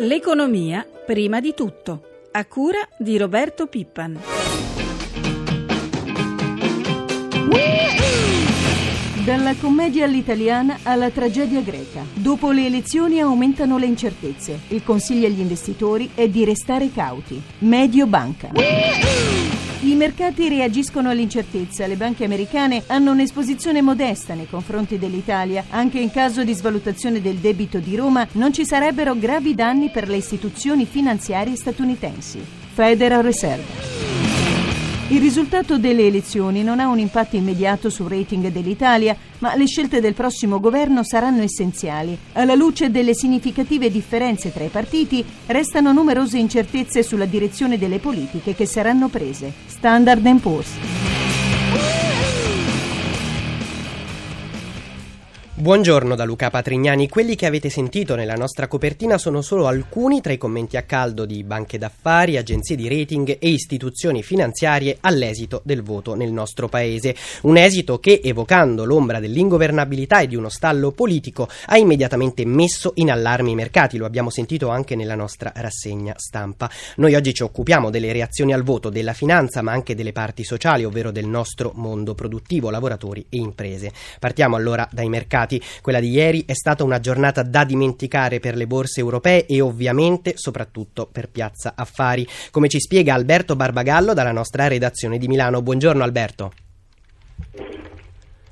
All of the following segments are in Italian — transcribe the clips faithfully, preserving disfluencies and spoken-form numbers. L'economia prima di tutto, a cura di Roberto Pippan. Dalla commedia all'italiana alla tragedia greca. Dopo le elezioni aumentano le incertezze. Il consiglio agli investitori è di restare cauti. Mediobanca. I mercati reagiscono all'incertezza, le banche americane hanno un'esposizione modesta nei confronti dell'Italia. Anche in caso di svalutazione del debito di Roma non ci sarebbero gravi danni per le istituzioni finanziarie statunitensi. Federal Reserve. Il risultato delle elezioni non ha un impatto immediato sul rating dell'Italia, ma le scelte del prossimo governo saranno essenziali. Alla luce delle significative differenze tra i partiti, restano numerose incertezze sulla direzione delle politiche che saranno prese. Standard and Poor's. Buongiorno da Luca Patrignani. Quelli che avete sentito nella nostra copertina sono solo alcuni tra i commenti a caldo di banche d'affari, agenzie di rating e istituzioni finanziarie all'esito del voto nel nostro paese. Un esito che, evocando l'ombra dell'ingovernabilità e di uno stallo politico, ha immediatamente messo in allarme i mercati. Lo abbiamo sentito anche nella nostra rassegna stampa. Noi oggi ci occupiamo delle reazioni al voto, della finanza, ma anche delle parti sociali, ovvero del nostro mondo produttivo, lavoratori e imprese. Partiamo allora dai mercati. Quella di ieri è stata una giornata da dimenticare per le borse europee e ovviamente soprattutto per Piazza Affari, come ci spiega Alberto Barbagallo dalla nostra redazione di Milano. Buongiorno Alberto.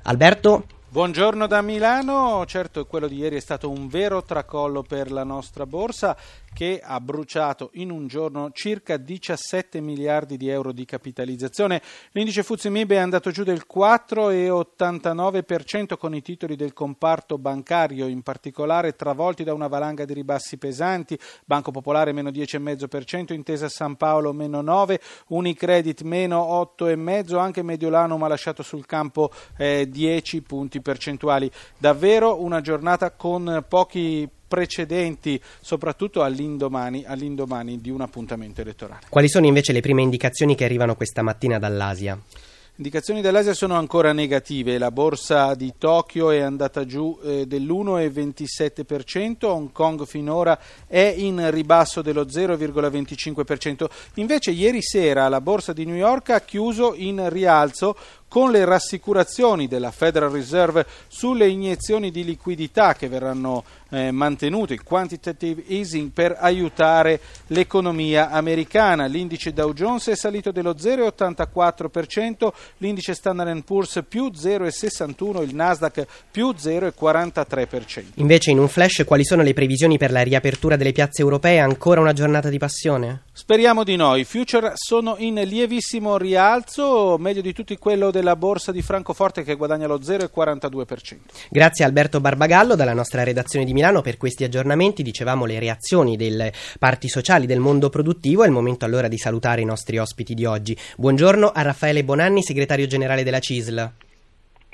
Alberto? Buongiorno da Milano. Certo, quello di ieri è stato un vero tracollo per la nostra borsa, che ha bruciato in un giorno circa diciassette miliardi di euro di capitalizzazione. L'indice F T S E M I B è andato giù del quattro virgola ottantanove per cento con i titoli del comparto bancario, in particolare travolti da una valanga di ribassi pesanti. Banco Popolare meno dieci virgola cinque per cento, Intesa Sanpaolo meno nove, Unicredit meno otto virgola cinque, anche Mediolanum ha lasciato sul campo eh, dieci punti percentuali. Davvero una giornata con pochi precedenti, soprattutto all'indomani, all'indomani di un appuntamento elettorale. Quali sono invece le prime indicazioni che arrivano questa mattina dall'Asia? Indicazioni dell'Asia sono ancora negative. La borsa di Tokyo è andata giù eh, dell'uno virgola ventisette per cento, Hong Kong finora è in ribasso dello zero virgola venticinque per cento. Invece ieri sera la borsa di New York ha chiuso in rialzo con le rassicurazioni della Federal Reserve sulle iniezioni di liquidità che verranno eh, mantenute, il quantitative easing, per aiutare l'economia americana. L'indice Dow Jones è salito dello zero virgola ottantaquattro per cento, l'indice Standard and Poor's più zero virgola sessantuno per cento, il Nasdaq più zero virgola quarantatré per cento. Invece in un flash quali sono le previsioni per la riapertura delle piazze europee? Ancora una giornata di passione? Speriamo di no. I future sono in lievissimo rialzo, meglio di tutti quello del la borsa di Francoforte che guadagna lo zero virgola quarantadue per cento. Grazie Alberto Barbagallo dalla nostra redazione di Milano per questi aggiornamenti. Dicevamo le reazioni delle parti sociali del mondo produttivo. È il momento allora di salutare i nostri ospiti di oggi. Buongiorno a Raffaele Bonanni, segretario generale della C I S L.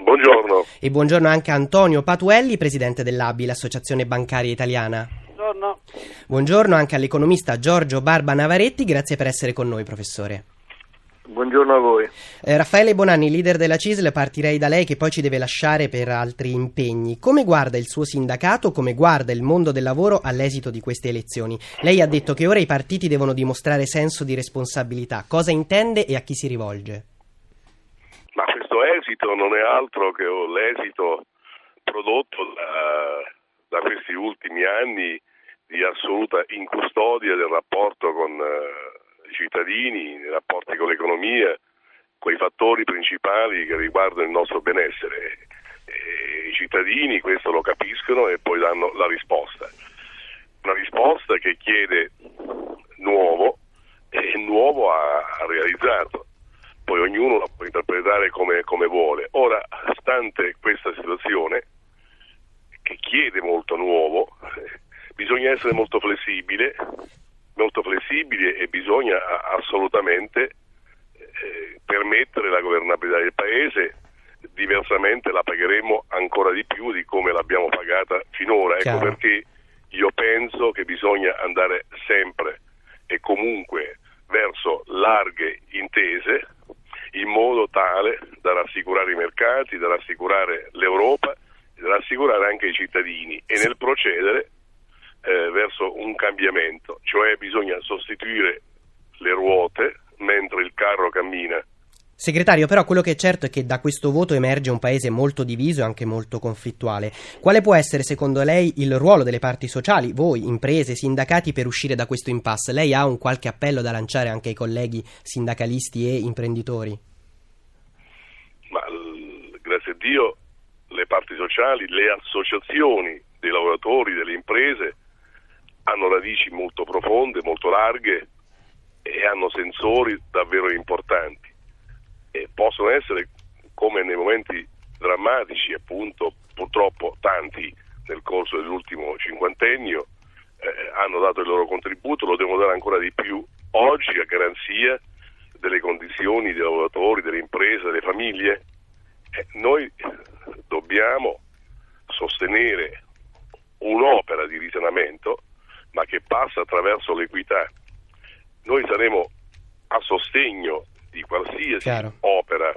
Buongiorno. E buongiorno anche a Antonio Patuelli, presidente dell'A B I, l'Associazione Bancaria Italiana. Buongiorno. Buongiorno anche all'economista Giorgio Barba Navaretti. Grazie per essere con noi, professore. Buongiorno a voi. Eh, Raffaele Bonanni, leader della C I S L, partirei da lei che poi ci deve lasciare per altri impegni. Come guarda il suo sindacato, come guarda il mondo del lavoro all'esito di queste elezioni? Lei ha detto che ora i partiti devono dimostrare senso di responsabilità. Cosa intende e a chi si rivolge? Ma questo esito non è altro che l'esito prodotto da, da questi ultimi anni di assoluta incustodia del rapporto con eh, i cittadini, nei rapporti con l'economia, quei fattori principali che riguardano il nostro benessere. E i cittadini questo lo capiscono e poi danno la risposta. Una risposta che chiede nuovo e nuovo ha realizzato. Poi ognuno la può interpretare come, come vuole. Ora, stante questa situazione, che chiede molto nuovo, bisogna essere molto flessibile, molto flessibile e bisogna assolutamente eh, permettere la governabilità del Paese, diversamente la pagheremo ancora di più di come l'abbiamo pagata finora. Ecco Chiaro. Perché io penso che bisogna andare sempre e comunque verso larghe intese in modo tale da rassicurare i mercati, da rassicurare l'Europa, da rassicurare anche i cittadini e nel procedere Eh, verso un cambiamento, cioè bisogna sostituire le ruote mentre il carro cammina. Segretario, però quello che è certo è che da questo voto emerge un paese molto diviso e anche molto conflittuale. Quale può essere, secondo lei, il ruolo delle parti sociali, voi, imprese, sindacati, per uscire da questo impasse? Lei ha un qualche appello da lanciare anche ai colleghi sindacalisti e imprenditori? Ma, grazie a Dio, le parti sociali, le associazioni dei lavoratori, delle imprese, hanno radici molto profonde, molto larghe e hanno sensori davvero importanti. E possono essere, come nei momenti drammatici, appunto, purtroppo tanti nel corso dell'ultimo cinquantennio eh, hanno dato il loro contributo, lo devono dare ancora di più oggi a garanzia delle condizioni dei lavoratori, delle imprese, delle famiglie. Eh, noi dobbiamo sostenere un'opera di risanamento, ma che passa attraverso l'equità. Noi saremo a sostegno di qualsiasi Chiaro. opera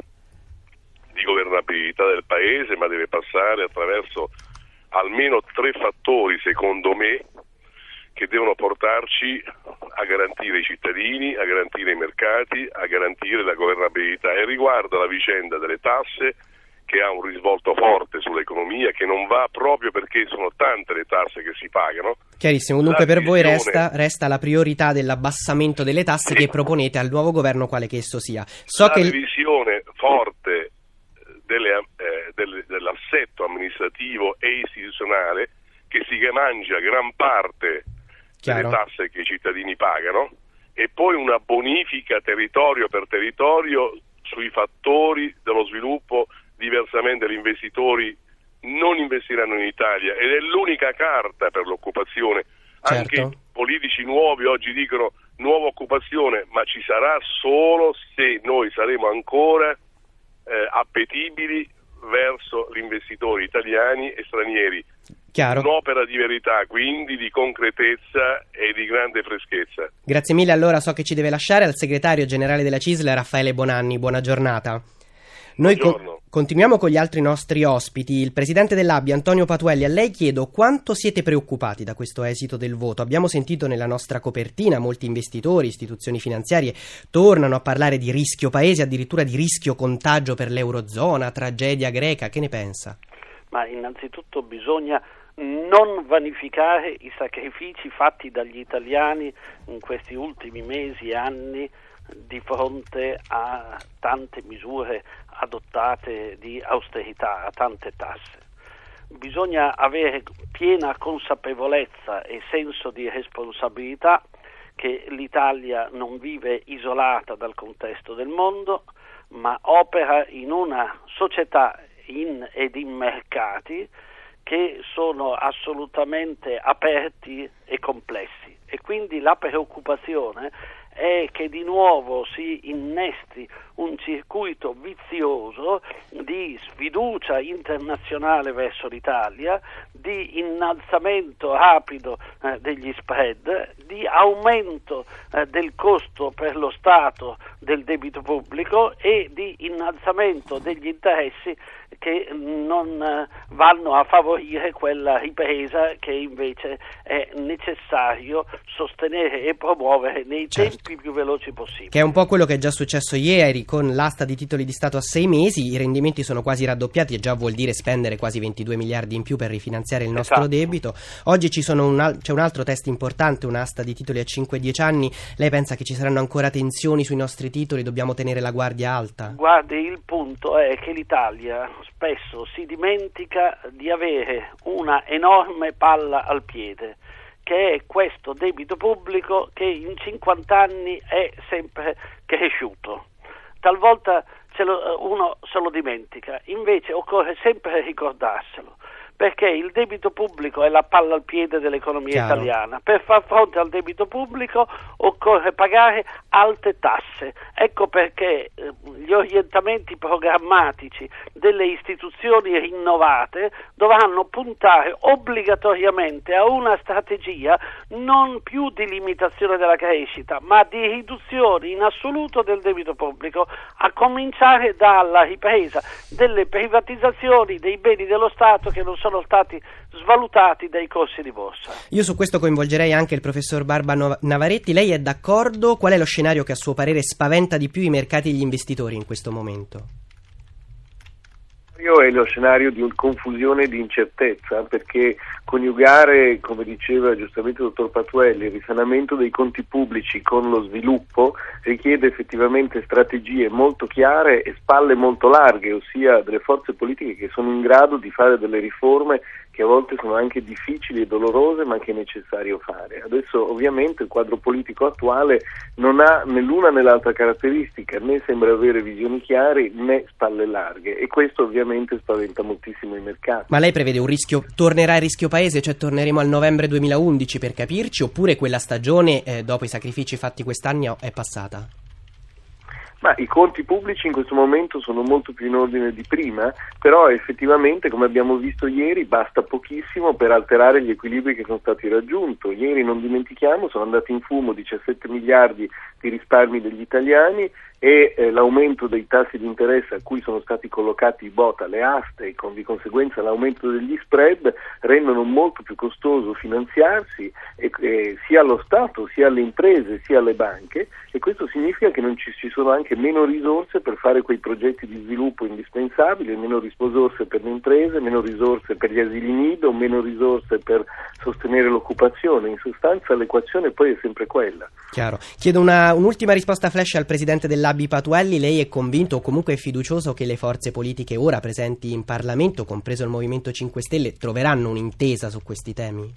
di governabilità del paese, ma deve passare attraverso almeno tre fattori, secondo me, che devono portarci a garantire i cittadini, a garantire i mercati, a garantire la governabilità, e riguarda la vicenda delle tasse, che ha un risvolto forte sull'economia, che non va proprio perché sono tante le tasse che si pagano. Chiarissimo, dunque per voi resta, resta la priorità dell'abbassamento delle tasse, sì, che proponete al nuovo governo, quale che esso sia. So la che... divisione forte delle, eh, delle, dell'assetto amministrativo e istituzionale, che si mangia gran parte Chiaro. delle tasse che i cittadini pagano, e poi una bonifica territorio per territorio sui fattori dello sviluppo. Diversamente gli investitori non investiranno in Italia, ed è l'unica carta per l'occupazione. Certo. Anche i politici nuovi oggi dicono nuova occupazione, ma ci sarà solo se noi saremo ancora eh, appetibili verso gli investitori italiani e stranieri. Chiaro. Un'opera di verità, quindi di concretezza e di grande freschezza. Grazie mille, allora so che ci deve lasciare, al segretario generale della C I S L Raffaele Bonanni. Buona giornata. Noi con- continuiamo con gli altri nostri ospiti. Il presidente dell'A B I, Antonio Patuelli, a lei chiedo quanto siete preoccupati da questo esito del voto. Abbiamo sentito nella nostra copertina molti investitori, istituzioni finanziarie tornano a parlare di rischio paese, addirittura di rischio contagio per l'eurozona, tragedia greca. Che ne pensa? Ma innanzitutto bisogna non vanificare i sacrifici fatti dagli italiani in questi ultimi mesi e anni di fronte a tante misure adottate di austerità, a tante tasse. Bisogna avere piena consapevolezza e senso di responsabilità che l'Italia non vive isolata dal contesto del mondo, ma opera in una società in ed in mercati che sono assolutamente aperti e complessi, e quindi la preoccupazione è che di nuovo si innesti un circuito vizioso di sfiducia internazionale verso l'Italia, di innalzamento rapido eh, degli spread, di aumento eh, del costo per lo Stato del debito pubblico e di innalzamento degli interessi che non eh, vanno a favorire quella ripresa che invece è necessario sostenere e promuovere nei certo. tempi più veloci possibili. Che è un po' quello che è già successo ieri con l'asta di titoli di Stato a sei mesi, i rendimenti sono quasi raddoppiati e già vuol dire spendere quasi ventidue miliardi in più per rifinanziare il nostro esatto. debito. Oggi ci sono un al- c'è un altro test importante, un'asta di titoli a cinque a dieci anni. Lei pensa che ci saranno ancora tensioni sui nostri titoli? Dobbiamo tenere la guardia alta? Guardi, il punto è che l'Italia spesso si dimentica di avere una enorme palla al piede, che è questo debito pubblico che in cinquanta anni è sempre cresciuto. Talvolta ce lo, uno se lo dimentica, invece occorre sempre ricordarselo, perché il debito pubblico è la palla al piede dell'economia Chiaro. italiana. Per far fronte al debito pubblico occorre pagare alte tasse. Ecco perché eh, gli orientamenti programmatici delle istituzioni rinnovate dovranno puntare obbligatoriamente a una strategia non più di limitazione della crescita, ma di riduzione in assoluto del debito pubblico, a cominciare dalla ripresa delle privatizzazioni dei beni dello Stato che non sono sono stati svalutati dai corsi di borsa. Io su questo coinvolgerei anche il professor Barba Navaretti. Lei è d'accordo? Qual è lo scenario che a suo parere spaventa di più i mercati e gli investitori in questo momento? È lo scenario di un confusione e di incertezza, perché coniugare, come diceva giustamente il dottor Patuelli, il risanamento dei conti pubblici con lo sviluppo richiede effettivamente strategie molto chiare e spalle molto larghe, ossia delle forze politiche che sono in grado di fare delle riforme che a volte sono anche difficili e dolorose, ma che è necessario fare. Adesso ovviamente il quadro politico attuale non ha né l'una né l'altra caratteristica, né sembra avere visioni chiare né spalle larghe, e questo ovviamente spaventa moltissimo i mercati. Ma lei prevede un rischio, tornerà il rischio paese, cioè torneremo al novembre duemilaundici per capirci, oppure quella stagione eh, dopo i sacrifici fatti quest'anno è passata? Ma i conti pubblici in questo momento sono molto più in ordine di prima, però effettivamente, come abbiamo visto ieri, basta pochissimo per alterare gli equilibri che sono stati raggiunti. Ieri, non dimentichiamo, sono andati in fumo diciassette miliardi di risparmi degli italiani e eh, l'aumento dei tassi di interesse a cui sono stati collocati i B O T, le aste, e con di conseguenza l'aumento degli spread rendono molto più costoso finanziarsi e, eh, sia allo Stato, sia alle imprese, sia alle banche, e questo significa che non ci, ci sono anche meno risorse per fare quei progetti di sviluppo indispensabili, meno risorse per le imprese, meno risorse per gli asili nido, meno risorse per sostenere l'occupazione. In sostanza l'equazione poi è sempre quella. Chiaro. Chiedo una, un'ultima risposta flash al presidente dell'A B I Patuelli. Lei è convinto o comunque è fiducioso che le forze politiche ora presenti in Parlamento, compreso il Movimento cinque Stelle, troveranno un'intesa su questi temi?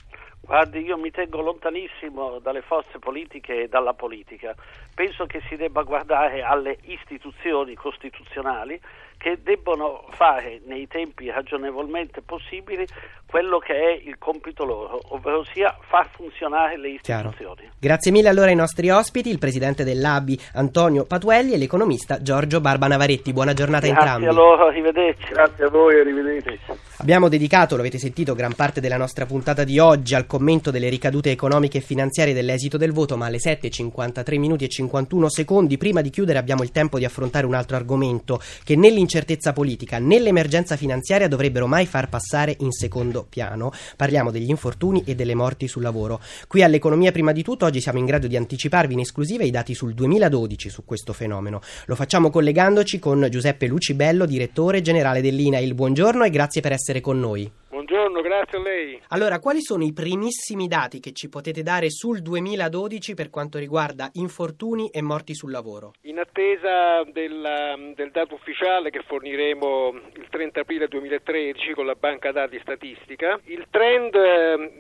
Guardi, io mi tengo lontanissimo dalle forze politiche e dalla politica. Penso che si debba guardare alle istituzioni costituzionali, che debbono fare nei tempi ragionevolmente possibili quello che è il compito loro, ovvero sia far funzionare le istituzioni. Chiaro. Grazie mille allora ai nostri ospiti, il presidente dell'A B I Antonio Patuelli e l'economista Giorgio Barba Navaretti. Buona giornata a entrambi. Grazie a loro, arrivederci. Grazie a voi, arrivederci. Abbiamo dedicato, lo avete sentito, gran parte della nostra puntata di oggi al commento delle ricadute economiche e finanziarie dell'esito del voto, ma alle sette e cinquantatré minuti e cinquantuno secondi prima di chiudere abbiamo il tempo di affrontare un altro argomento che nell'incertezza Certezza politica nell'emergenza finanziaria dovrebbero mai far passare in secondo piano. Parliamo degli infortuni e delle morti sul lavoro. Qui all'Economia prima di tutto oggi siamo in grado di anticiparvi in esclusiva i dati sul duemiladodici su questo fenomeno. Lo facciamo collegandoci con Giuseppe Lucibello, direttore generale dell'I N A I L. Buongiorno e grazie per essere con noi. Buongiorno, grazie a lei. Allora, quali sono i primissimi dati che ci potete dare sul duemiladodici per quanto riguarda infortuni e morti sul lavoro? In attesa del, del dato ufficiale che forniremo il trenta aprile duemilatredici con la banca dati statistica, il trend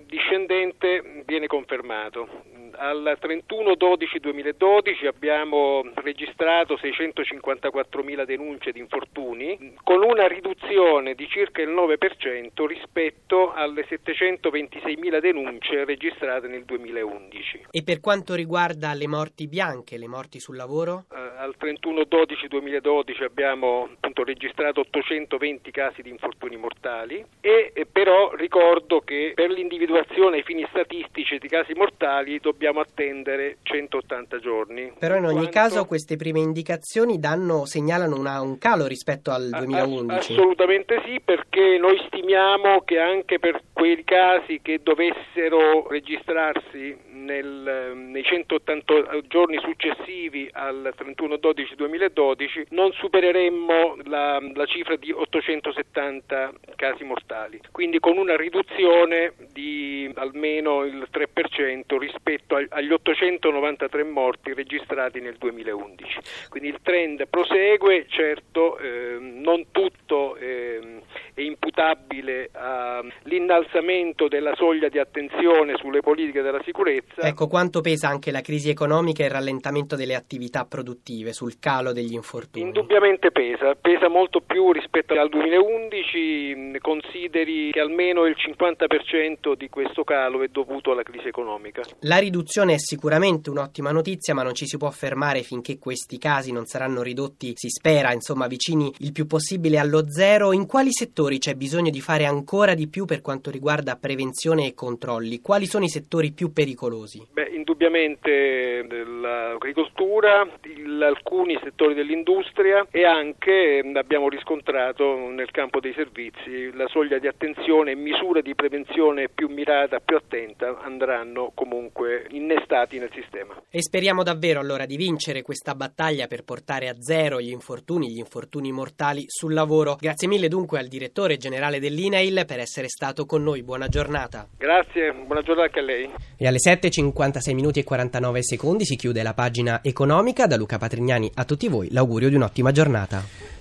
discendente viene confermato. Al trentuno dodici duemiladodici abbiamo registrato seicentocinquantaquattromila denunce di infortuni, con una riduzione di circa il nove per cento rispetto alle settecentoventiseimila denunce registrate nel duemilaundici. E per quanto riguarda le morti bianche, le morti sul lavoro? Uh, al trentuno dodici duemiladodici abbiamo appunto registrato ottocentoventi casi di infortuni mortali, e eh, però ricordo che per l'individuazione ai fini statistici di casi mortali dobbiamo attendere centottanta giorni. Però in ogni Quanto... caso queste prime indicazioni danno, segnalano una, un calo rispetto al duemilaundici. Assolutamente sì, perché noi stimiamo che anche per quei casi che dovessero registrarsi nel, nei centottanta giorni successivi al trentuno dodici duemiladodici non supereremmo la, la cifra di ottocentosettanta casi mortali, quindi con una riduzione di almeno il tre per cento rispetto agli ottocentonovantatré morti registrati nel duemilaundici. Quindi il trend prosegue, certo eh, non tutto eh, è imputabile all'innalzamento della soglia di attenzione sulle politiche della sicurezza. Ecco, quanto pesa anche la crisi economica e il rallentamento delle attività produttive sul calo degli infortuni? Indubbiamente pesa, pesa molto più rispetto al duemilaundici, consideri che almeno il cinquanta per cento di questo calo è dovuto alla crisi economica. La riduzione La riduzione è sicuramente un'ottima notizia, ma non ci si può fermare finché questi casi non saranno ridotti, si spera, insomma, vicini il più possibile allo zero. In quali settori settori c'è bisogno di fare ancora di più per quanto riguarda prevenzione e controlli? Quali sono i settori più pericolosi? Beh, indubbiamente l'agricoltura, il, alcuni settori dell'industria e anche abbiamo riscontrato nel campo dei servizi la soglia di attenzione e misure di prevenzione più mirata, più attenta andranno comunque innestati nel sistema. E speriamo davvero allora di vincere questa battaglia per portare a zero gli infortuni, gli infortuni mortali sul lavoro. Grazie mille dunque al direttore generale dell'INAIL per essere stato con noi. Buona giornata. Grazie, buona giornata anche a lei. E alle sette e cinquantasei minuti e quarantanove secondi si chiude la pagina economica. Da Luca Patrignani a tutti voi l'augurio di un'ottima giornata.